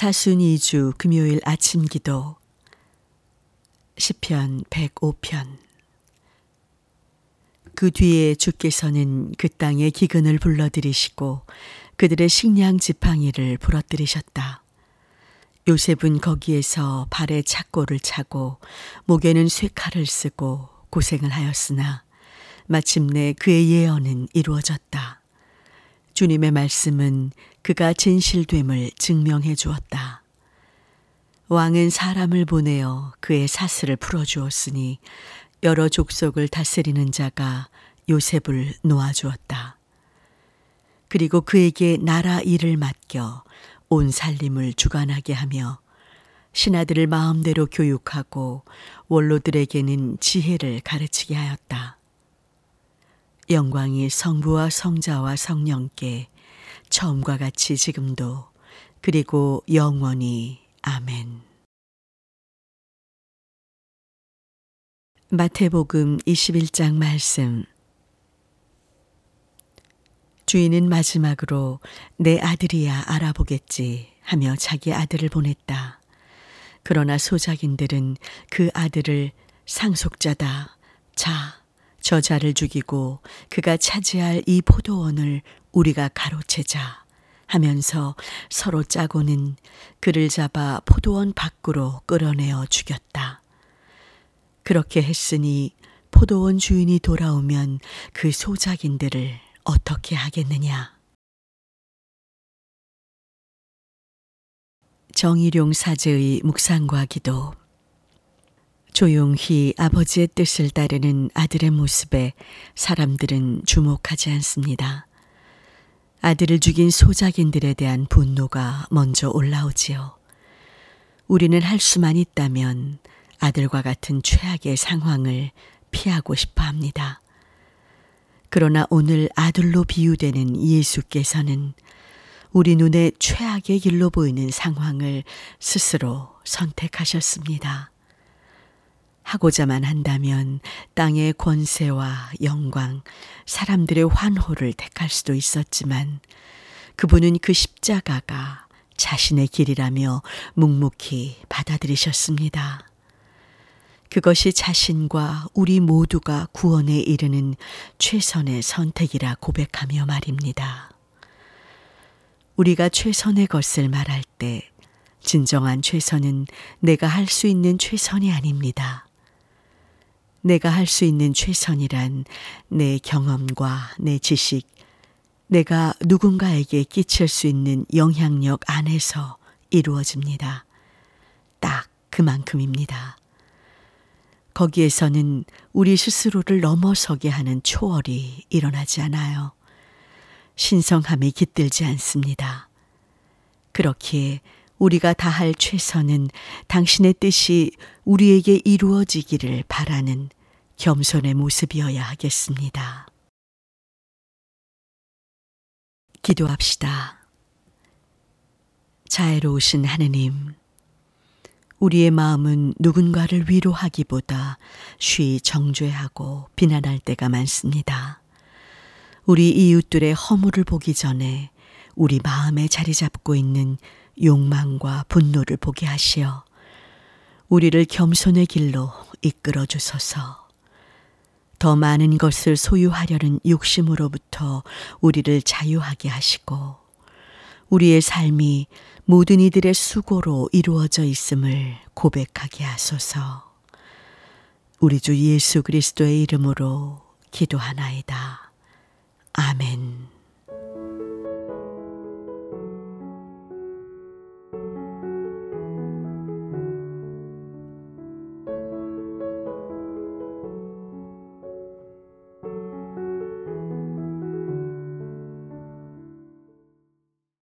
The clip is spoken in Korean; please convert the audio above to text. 사순 2주 금요일 아침 기도 시편 105편. 그 뒤에 주께서는 그 땅의 기근을 불러들이시고 그들의 식량 지팡이를 부러뜨리셨다. 요셉은 거기에서 발에 착고를 차고 목에는 쇠칼을 쓰고 고생을 하였으나 마침내 그의 예언은 이루어졌다. 주님의 말씀은 그가 진실됨을 증명해 주었다. 왕은 사람을 보내어 그의 사슬을 풀어주었으니 여러 족속을 다스리는 자가 요셉을 놓아주었다. 그리고 그에게 나라 일을 맡겨 온 살림을 주관하게 하며 신하들을 마음대로 교육하고 원로들에게는 지혜를 가르치게 하였다. 영광이 성부와 성자와 성령께 처음과 같이 지금도 그리고 영원히 아멘. 마태복음 21장 말씀. 주인은 마지막으로 내 아들이야 알아보겠지 하며 자기 아들을 보냈다. 그러나 소작인들은 그 아들을 상속자다, 저자를 죽이고 그가 차지할 이 포도원을 우리가 가로채자 하면서 서로 짜고는 그를 잡아 포도원 밖으로 끌어내어 죽였다. 그렇게 했으니 포도원 주인이 돌아오면 그 소작인들을 어떻게 하겠느냐. 정일용 사제의 묵상과 기도. 조용히 아버지의 뜻을 따르는 아들의 모습에 사람들은 주목하지 않습니다. 아들을 죽인 소작인들에 대한 분노가 먼저 올라오지요. 우리는 할 수만 있다면 아들과 같은 최악의 상황을 피하고 싶어 합니다. 그러나 오늘 아들로 비유되는 예수께서는 우리 눈에 최악의 길로 보이는 상황을 스스로 선택하셨습니다. 하고자만 한다면 땅의 권세와 영광, 사람들의 환호를 택할 수도 있었지만 그분은 그 십자가가 자신의 길이라며 묵묵히 받아들이셨습니다. 그것이 자신과 우리 모두가 구원에 이르는 최선의 선택이라 고백하며 말입니다. 우리가 최선의 것을 말할 때 진정한 최선은 내가 할 수 있는 최선이 아닙니다. 내가 할 수 있는 최선이란 내 경험과 내 지식, 내가 누군가에게 끼칠 수 있는 영향력 안에서 이루어집니다. 딱 그만큼입니다. 거기에서는 우리 스스로를 넘어서게 하는 초월이 일어나지 않아요. 신성함이 깃들지 않습니다. 그렇기에 우리가 다할 최선은 당신의 뜻이 우리에게 이루어지기를 바라는 겸손의 모습이어야 하겠습니다. 기도합시다. 자애로우신 하느님, 우리의 마음은 누군가를 위로하기보다 쉬이 정죄하고 비난할 때가 많습니다. 우리 이웃들의 허물을 보기 전에 우리 마음에 자리 잡고 있는 욕망과 분노를 보게 하시어 우리를 겸손의 길로 이끌어 주소서. 더 많은 것을 소유하려는 욕심으로부터 우리를 자유하게 하시고 우리의 삶이 모든 이들의 수고로 이루어져 있음을 고백하게 하소서. 우리 주 예수 그리스도의 이름으로 기도하나이다. 아멘.